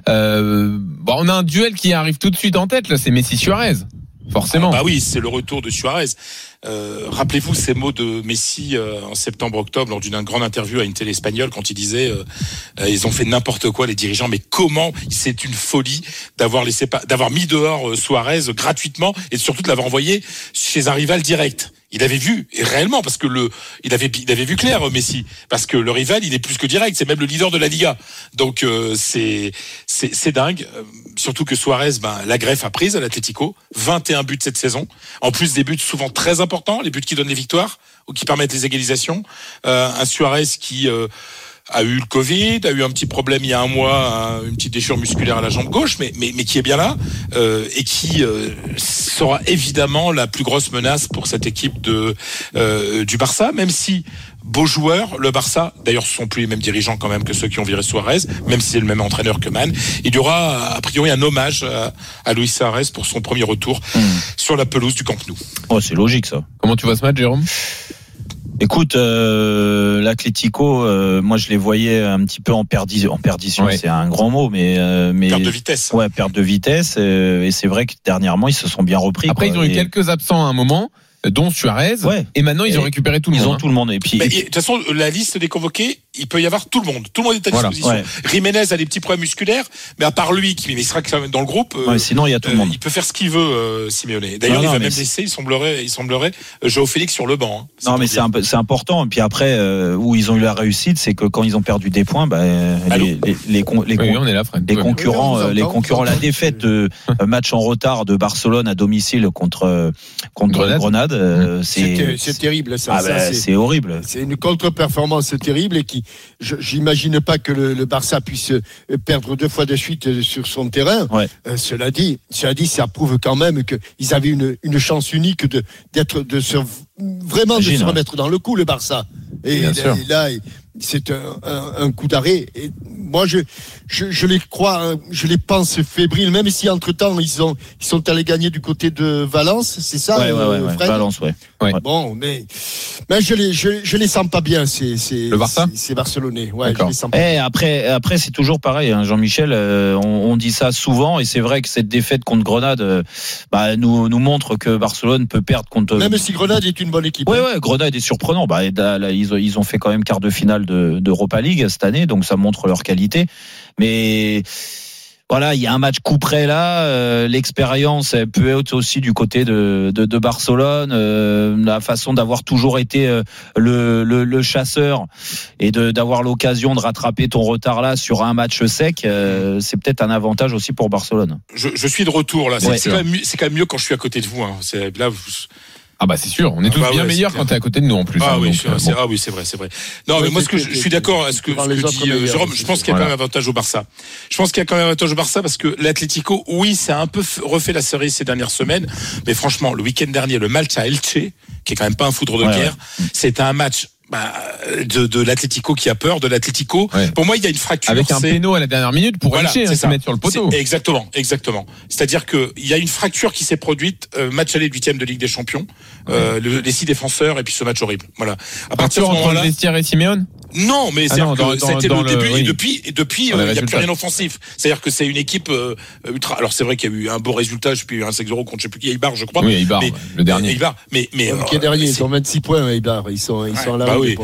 On a un duel qui arrive tout de suite en tête là, c'est Messi Suarez. Forcément. Ah bah oui, c'est le retour de Suarez. Rappelez-vous ces mots de Messi en septembre-octobre lors d'une grande interview à une télé espagnole quand il disait ils ont fait n'importe quoi les dirigeants, mais comment c'est une folie d'avoir mis dehors Suarez gratuitement et surtout de l'avoir envoyé chez un rival direct. Il avait vu, et réellement, parce que il avait vu clair, Messi, parce que le rival, il est plus que direct, c'est même le leader de la Liga. Donc c'est dingue, surtout que Suarez, la greffe a prise à l'Atlético, 21 buts cette saison, en plus des buts souvent très importants, les buts qui donnent les victoires, ou qui permettent les égalisations, un Suarez qui... a eu le Covid, a eu un petit problème il y a un mois, une petite déchirure musculaire à la jambe gauche, mais qui est bien là et qui sera évidemment la plus grosse menace pour cette équipe du Barça, même si beau joueur, le Barça, d'ailleurs ce ne sont plus les mêmes dirigeants quand même que ceux qui ont viré Suarez, même si c'est le même entraîneur que Man, il y aura a priori un hommage à Luis Suarez pour son premier retour sur la pelouse du Camp Nou. Oh, c'est logique ça. Comment tu vois ce match, Jérôme ? Écoute, l'Atlético, moi je les voyais un petit peu en perdition, ouais. C'est un grand mot, mais perte de vitesse. Ouais, perte de vitesse. Et c'est vrai que dernièrement ils se sont bien repris. Après ils ont eu quelques absents à un moment, dont Suarez. Ouais. Et maintenant ils ont récupéré tout le monde. Ils ont tout le monde. Et puis de toute façon la liste des convoqués, il peut y avoir tout le monde. Tout le monde est à disposition. Ouais. Jiménez a des petits problèmes musculaires, mais à part lui qui sera quand même dans le groupe. Ouais, sinon il y a tout le monde. Il peut faire ce qu'il veut, Simeone. D'ailleurs il va même laisser, il semblerait, João Félix sur le banc. Hein. Non mais c'est important. Et puis après où ils ont eu la réussite, c'est que quand ils ont perdu des points, les concurrents, la défaite, match en retard de Barcelone à domicile contre Grenade. C'est terrible ça. Ah bah, c'est horrible. C'est une contre-performance terrible et qui, j'imagine pas que le Barça puisse perdre deux fois de suite sur son terrain. Ouais. Cela dit, ça prouve quand même qu'ils avaient une chance unique de se remettre dans le coup, le Barça. Et là, c'est un coup d'arrêt. Et moi, je les crois, je les pense fébriles, même si entre-temps, ils sont allés gagner du côté de Valence, c'est ça? Ouais, Fred Valence, ouais. Bon, mais je les sens pas bien, le Barça? C'est Barcelonais, ouais, d'accord. Je les sens pas bien. Après, c'est toujours pareil, hein, Jean-Michel, on dit ça souvent, et c'est vrai que cette défaite contre Grenade, nous montre que Barcelone peut perdre contre... Même si Grenade est une bonne équipe. Ouais, Grenade est surprenant. Ils ont fait quand même quart de finale d'Europa League cette année, donc ça montre leur qualité. Mais voilà, il y a un match coup près là. L'expérience elle peut être aussi du côté de Barcelone. La façon d'avoir toujours été le chasseur et d'avoir l'occasion de rattraper ton retard là sur un match sec, c'est peut-être un avantage aussi pour Barcelone. Je suis de retour là. Ouais. C'est quand même mieux quand je suis à côté de vous. Hein. C'est là vous... Ah bah c'est sûr, on est tous bien meilleurs quand t'es à côté de nous en plus. Ah oui, c'est vrai. Non mais moi je suis d'accord à ce que dit Jérôme, je pense qu'il y a quand même un avantage au Barça. Je pense qu'il y a quand même un avantage au Barça parce que l'Atlético, oui, ça a un peu refait la série ces dernières semaines, mais franchement, le week-end dernier, le match à Elche, qui est quand même pas un foudre de guerre, c'est un match de l'Atlético qui a peur de l'Atlético. Ouais. Pour moi, il y a une fracture. Avec un péno à la dernière minute pour Elche, se mettre sur le poteau. Exactement. C'est-à-dire que il y a une fracture qui s'est produite match aller de 8e de Ligue des Champions, les 6 défenseurs et puis ce match horrible. Voilà. À partir de ce moment-là, Vestiaire et Simeone. Non, mais c'était le début et depuis il n'y a plus rien offensif. C'est-à-dire que c'est une équipe ultra. Alors c'est vrai qu'il y a eu un beau résultat, puis un 5-0 contre je sais plus qui, Eibar, je crois. Oui, Eibar, le dernier. Eibar, mais ils sont 26 points Eibar, ils sont là. Oui.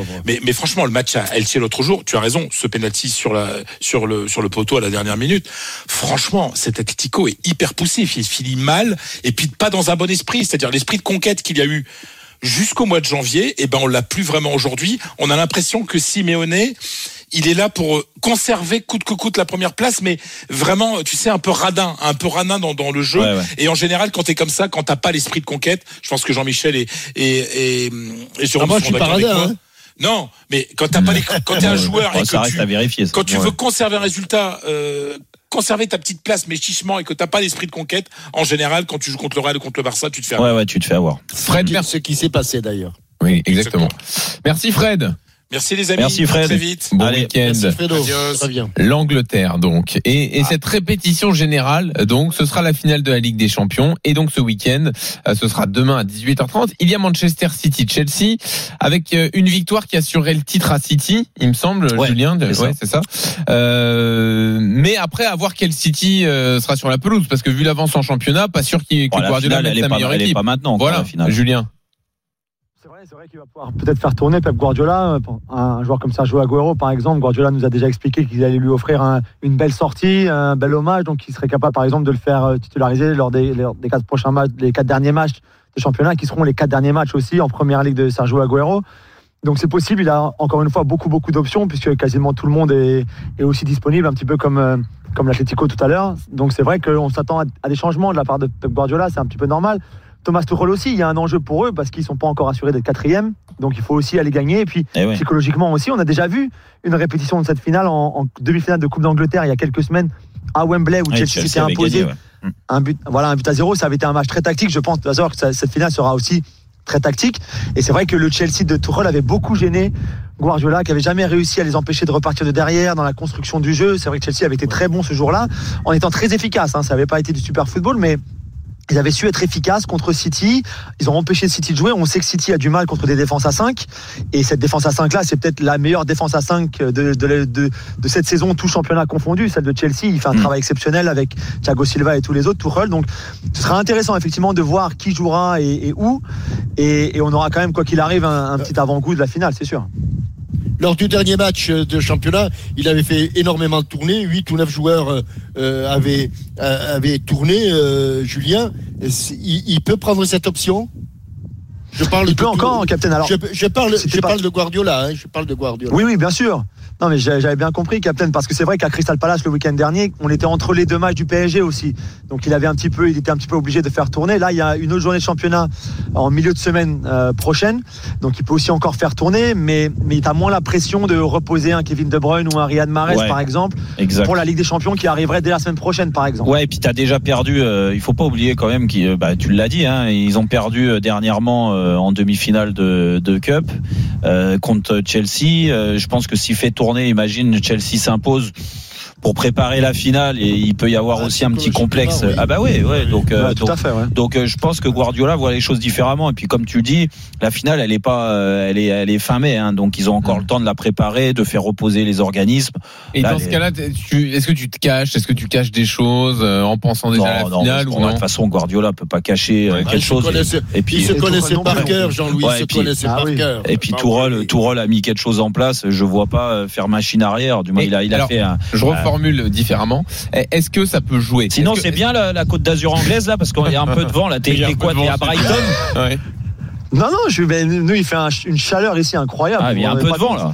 Mais franchement, le match à Elche l'autre jour, tu as raison, ce penalty sur le poteau à la dernière minute. Franchement, cet Atlético est hyper poussif, il finit mal et puis pas dans un bon esprit, c'est-à-dire l'esprit de conquête qu'il y a eu jusqu'au mois de janvier, on l'a plus vraiment aujourd'hui. On a l'impression que Simeone, il est là pour conserver coûte que coûte la première place, mais vraiment, tu sais, un peu radin dans le jeu. Ouais. Et en général, quand t'es comme ça, quand t'as pas l'esprit de conquête, je pense que Jean-Michel et Jérôme sont d'accord avec moi. Non, mais quand t'as pas quand t'es un joueur et que tu veux conserver un résultat, conserver ta petite place mais chichement et que t'as pas l'esprit de conquête, en général quand tu joues contre le Real ou contre le Barça, tu te fais avoir. Ouais, tu te fais avoir. Fred, c'est ce qui s'est passé d'ailleurs. Oui, exactement. Merci Fred. Merci les amis. Merci Fred. À très vite. Bon week-end. Merci Fredo. Adios. L'Angleterre donc. Et cette répétition générale, donc, ce sera la finale de la Ligue des Champions. Et donc ce week-end, ce sera demain à 18h30. Il y a Manchester City-Chelsea avec une victoire qui assurait le titre à City, il me semble, ouais, Julien. C'est ça. Mais après, à voir quel City sera sur la pelouse. Parce que vu l'avance en championnat, pas sûr qu'il Guardiola mette sa meilleure équipe. Pas maintenant, voilà, la finale. Julien. C'est vrai qu'il va pouvoir peut-être faire tourner Pep Guardiola, un joueur comme Sergio Aguero par exemple. Guardiola nous a déjà expliqué qu'ils allaient lui offrir une belle sortie, un bel hommage, donc il serait capable par exemple de le faire titulariser lors des 4 derniers matchs de championnat, qui seront les 4 derniers matchs aussi en première ligue de Sergio Aguero. Donc c'est possible, il a encore une fois beaucoup d'options, puisque quasiment tout le monde est aussi disponible, un petit peu comme l'Atlético tout à l'heure. Donc c'est vrai qu'on s'attend à des changements de la part de Pep Guardiola, c'est un petit peu normal. Thomas Tuchel aussi, il y a un enjeu pour eux parce qu'ils ne sont pas encore assurés d'être 4e, donc il faut aussi aller gagner. Et puis psychologiquement aussi, on a déjà vu une répétition de cette finale en demi-finale de Coupe d'Angleterre il y a quelques semaines à Wembley, où Chelsea s'était imposé un but à 0. Ça avait été un match très tactique, je pense d'ailleurs que cette finale sera aussi très tactique. Et c'est vrai que le Chelsea de Tuchel avait beaucoup gêné Guardiola, qui avait jamais réussi à les empêcher de repartir de derrière dans la construction du jeu. C'est vrai que Chelsea avait été très bon ce jour-là, en étant très efficace, ça n'avait pas été du super football, mais ils avaient su être efficaces contre City. Ils ont empêché City de jouer. On sait que City a du mal contre des défenses à 5. Et cette défense à 5 là, c'est peut-être la meilleure défense à 5 de cette saison, tout championnat confondu. Celle de Chelsea, il fait un travail exceptionnel avec Thiago Silva et tous les autres, Tuchel. Donc ce sera intéressant effectivement de voir qui jouera et où. Et on aura quand même, quoi qu'il arrive, un petit avant-goût de la finale, c'est sûr. Lors du dernier match de championnat, il avait fait énormément de tournées. 8 ou 9 joueurs avaient tourné. Julien, il peut prendre cette option ? Je parle de Guardiola. Oui, bien sûr. Non, mais j'avais bien compris, Captain, parce que c'est vrai qu'à Crystal Palace le week-end dernier, on était entre les deux matchs du PSG aussi. Donc il était un petit peu obligé de faire tourner. Là, il y a une autre journée de championnat en milieu de semaine prochaine. Donc il peut aussi encore faire tourner, mais il a moins la pression de reposer un Kevin De Bruyne ou un Riyad Mahrez par exemple, pour la Ligue des Champions qui arriverait dès la semaine prochaine par exemple. Ouais, et puis tu as déjà perdu, il faut pas oublier quand même que tu l'as dit, ils ont perdu dernièrement en demi-finale de Cup contre Chelsea. Je pense que s'il fait tourner, imagine Chelsea s'impose pour préparer la finale, et il peut y avoir aussi un petit complexe. Pas, oui. Ah bah oui, ouais. Donc je pense que Guardiola voit les choses différemment. Et puis comme tu le dis, la finale elle est fin mai, donc ils ont encore le temps de la préparer, de faire reposer les organismes. Et là, dans ce cas-là, est-ce que tu caches des choses en pensant déjà à la finale ou non ? De toute façon, Guardiola peut pas cacher quelque chose. Et puis il se connaissait par cœur, Jean-Louis. Et puis Tuchel a mis quelque chose en place. Je vois pas faire machine arrière. Du moins, il a fait un. Formule différemment. Est-ce que ça peut jouer ? Sinon, c'est bien la Côte d'Azur anglaise là, parce qu'il y a un peu de vent là. T'es à Brighton. Ouais. Non, nous il fait une chaleur ici incroyable. Ah, il y a un peu de vent là.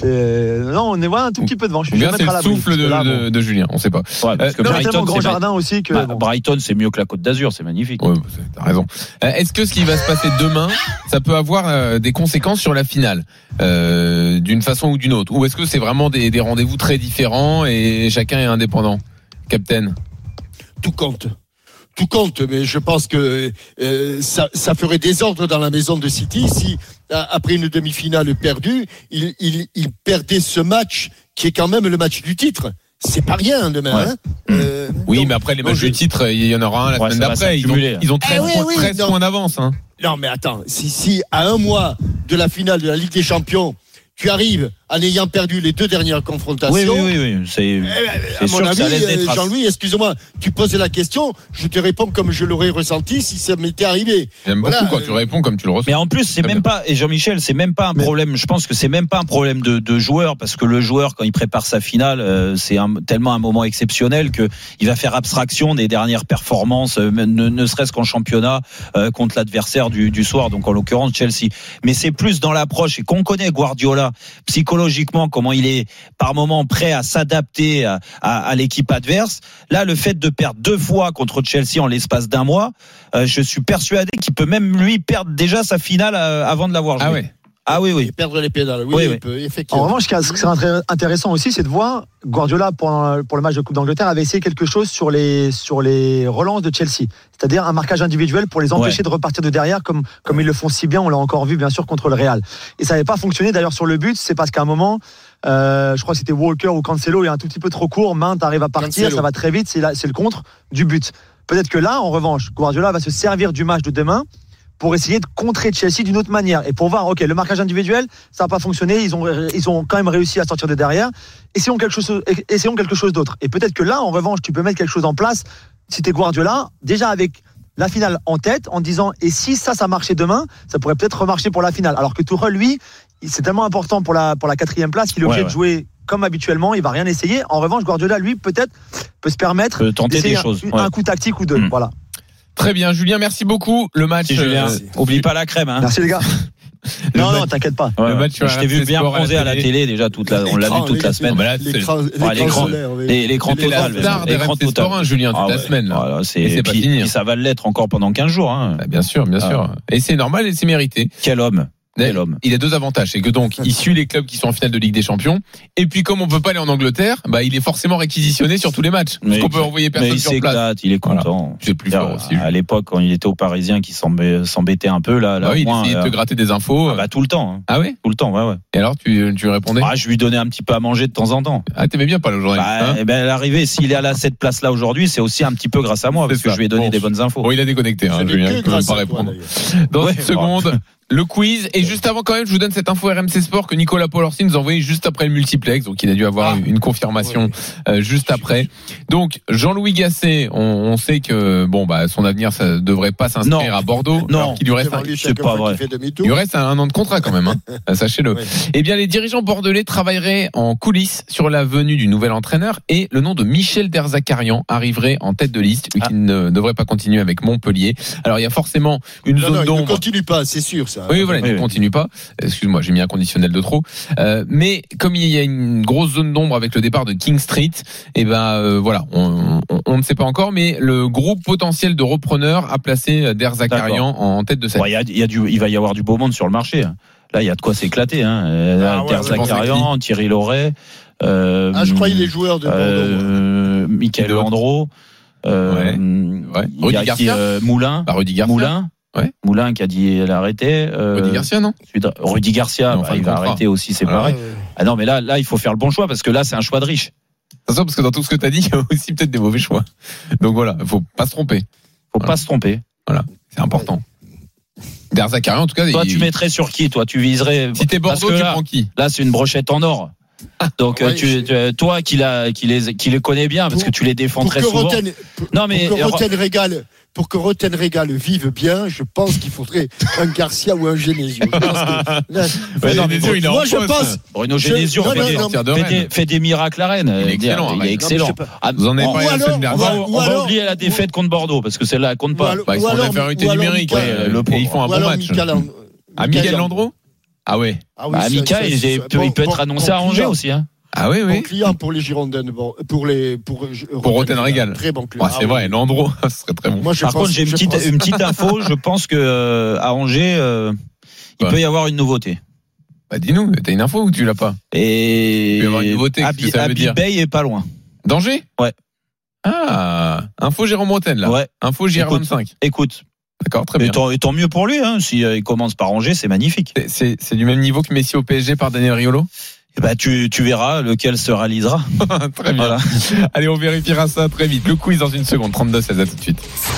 On est un tout petit peu de vent. C'est le souffle de Julien. On ne sait pas. Ouais, parce que Brighton, grand jardin aussi que Brighton, c'est mieux que la Côte d'Azur. C'est magnifique. Ouais, t'as raison. Est-ce que ce qui va se passer demain, ça peut avoir des conséquences sur la finale d'une façon ou d'une autre, ou est-ce que c'est vraiment des rendez-vous très différents et chacun est indépendant, Captain ? Tout compte, mais je pense que ça ferait désordre dans la maison de City si, après une demi-finale perdue, il perdait ce match qui est quand même le match du titre. C'est pas rien demain. Ouais. Mais après les matchs du titre, il y en aura un la semaine d'après. Ils ont 13 points d'avance. Non, mais attends, si à un mois de la finale de la Ligue des Champions, tu arrives en ayant perdu les 2 dernières confrontations. Oui. C'est sûr que ça laisse des traces. Jean-Louis, excuse-moi, tu poses la question, je te réponds comme je l'aurais ressenti si ça m'était arrivé. J'aime beaucoup quand tu réponds comme tu le ressens. Mais en plus, c'est même pas, et Jean-Michel, c'est même pas un problème, je pense que c'est même pas un problème de joueur, parce que le joueur, quand il prépare sa finale, c'est tellement un moment exceptionnel que il va faire abstraction des dernières performances, ne serait-ce qu'en championnat, contre l'adversaire du soir, donc en l'occurrence Chelsea. Mais c'est plus dans l'approche, et qu'on connaît Guardiola, psychologiquement, comment il est par moment prêt à s'adapter à l'équipe adverse. Là, le fait de perdre 2 fois contre Chelsea en l'espace d'un mois, je suis persuadé qu'il peut même lui perdre déjà sa finale avant de l'avoir jouée. Ah ouais. Ah oui, oui. Perdre les pieds dans le. Oui, oui, oui. En revanche, ce qui serait intéressant aussi, c'est de voir Guardiola pour le match de Coupe d'Angleterre avait essayé quelque chose sur les relances de Chelsea, c'est-à-dire un marquage individuel pour les empêcher de repartir de derrière comme ils le font si bien. On l'a encore vu bien sûr contre le Real. Et ça n'avait pas fonctionné d'ailleurs sur le but. C'est parce qu'à un moment, je crois que c'était Walker ou Cancelo, il est un tout petit peu trop court. Mainte arrive à partir, Cancelo. Ça va très vite. C'est le contre du but. Peut-être que là, en revanche, Guardiola va se servir du match de demain pour essayer de contrer Chelsea d'une autre manière et pour voir, ok, le marquage individuel, ça n'a pas fonctionné, ils ont quand même réussi à sortir de derrière, essayons quelque chose d'autre. Et peut-être que là, en revanche, tu peux mettre quelque chose en place, si t'es Guardiola, déjà avec la finale en tête, en disant, et si ça marchait demain, ça pourrait peut-être remarcher pour la finale. Alors que Tuchel, lui, c'est tellement important pour la quatrième place qu'il est obligé de jouer comme habituellement, il va rien essayer. En revanche, Guardiola, lui, peut-être, peut se permettre de tenter des choses, un coup tactique ou deux, voilà. Très bien, Julien, merci beaucoup. Le match, Julien, oublie pas la crème. Hein. Merci les gars. Non, t'inquiète pas. Ouais, le match, je t'ai vu bien bronzé à la télé déjà on l'a vu toute la semaine. L'écran total. L'écran total, Julien, toute la semaine. Et puis ça va l'être encore pendant 15 jours. Bien sûr, bien sûr. Et c'est normal et c'est mérité. Quel homme. Il a deux avantages, c'est que donc il suit les clubs qui sont en finale de Ligue des Champions, et puis comme on peut pas aller en Angleterre, il est forcément réquisitionné sur tous les matchs. Parce qu'on peut envoyer personne sur place. Il est content. J'ai plus peur aussi. À l'époque, quand il était aux Parisiens, qui s'embêtait un peu là. Oui, il essayait de te gratter des infos. Tout le temps. Hein. Ah oui, tout le temps. Ouais. Et alors tu répondais ? Je lui donnais un petit peu à manger de temps en temps. Ah, t'aimais bien pas le journaliste. L'arrivée, s'il est à cette place là aujourd'hui, c'est aussi un petit peu grâce à moi parce que je lui ai donné des bonnes infos. Il a déconnecté. Julien, pas répondre. Dans une seconde. Le quiz, et juste avant quand même, je vous donne cette info RMC Sport que Nicolas Paul nous a envoyé juste après le multiplex, donc il a dû avoir une confirmation juste après. Donc Jean-Louis Gasset, on sait que son avenir ça devrait pas s'inscrire à Bordeaux, alors qu'il lui reste un an de contrat quand même, hein. Sachez-le. Eh bien les dirigeants bordelais travailleraient en coulisses sur la venue du nouvel entraîneur et le nom de Michel Der Zakarian arriverait en tête de liste, lui qui ne devrait pas continuer avec Montpellier. Alors il y a forcément une zone d'ombre. Il ne continue pas, c'est sûr ça. Oui, voilà, il ne continue pas. Excuse-moi, j'ai mis un conditionnel de trop. Mais comme il y a une grosse zone d'ombre avec le départ de King Street, on ne sait pas encore, mais le groupe potentiel de repreneurs a placé Der Zakarian en tête de cette. Il va y avoir du beau monde sur le marché. Là, il y a de quoi s'éclater. Hein. Der Zakarian, Thierry Loret. Je crois les joueurs de Bordeaux. Michael Landreau. Rudy Garcia. Moulin. Rudy Garcia. Moulin qui a dit elle a arrêté. Rudy Garcia, non ? Rudy Garcia, il va arrêter aussi, c'est pareil. Ah non, mais là, il faut faire le bon choix parce que là, c'est un choix de riche. C'est ça, parce que dans tout ce que tu as dit, il y a aussi peut-être des mauvais choix. Donc voilà, faut pas se tromper. Faut pas se tromper. Voilà, c'est important. Der Zakarian, en tout cas. Toi, tu mettrais sur qui ? Toi, tu viserais. Si t'es Bordeaux, tu prends qui ? Là, c'est une brochette en or. Donc toi qui les connais bien parce que tu les défends très souvent. Pour que Rothen Régal vive bien, je pense qu'il faudrait un Garcia ou un Genesio. Bruno Genesio fait des miracles à Rennes. Il est excellent. Vous en avez parlé la semaine dernière. On va oublier la défaite contre Bordeaux parce que celle-là compte pas. Ils sont en infériorité numérique et ils font un bon match. À Miguel Landreau. Amica, il peut être annoncé à Angers aussi. Bon client pour les Girondins, pour Rothen Régal. Très bon client. C'est vrai, Landreau, ça serait très bon. Par contre, j'ai une petite info. Je pense que à Angers, il peut y avoir une nouveauté. Dis-nous, t'as une info ou tu l'as pas ? Il peut y avoir une nouveauté. Abi Bay est pas loin. D'Angers ? Ouais. Ah, info Jérôme Rothen là. Ouais. Info JR25. Écoute. D'accord, très bien. Et tant mieux pour lui, hein. S'il commence par Angers, c'est magnifique. C'est du même niveau que Messi au PSG par Daniel Riolo ? Tu verras lequel se réalisera. Très bien. Voilà. Allez, on vérifiera ça très vite. Le quiz dans une seconde. 32-16, à tout de suite.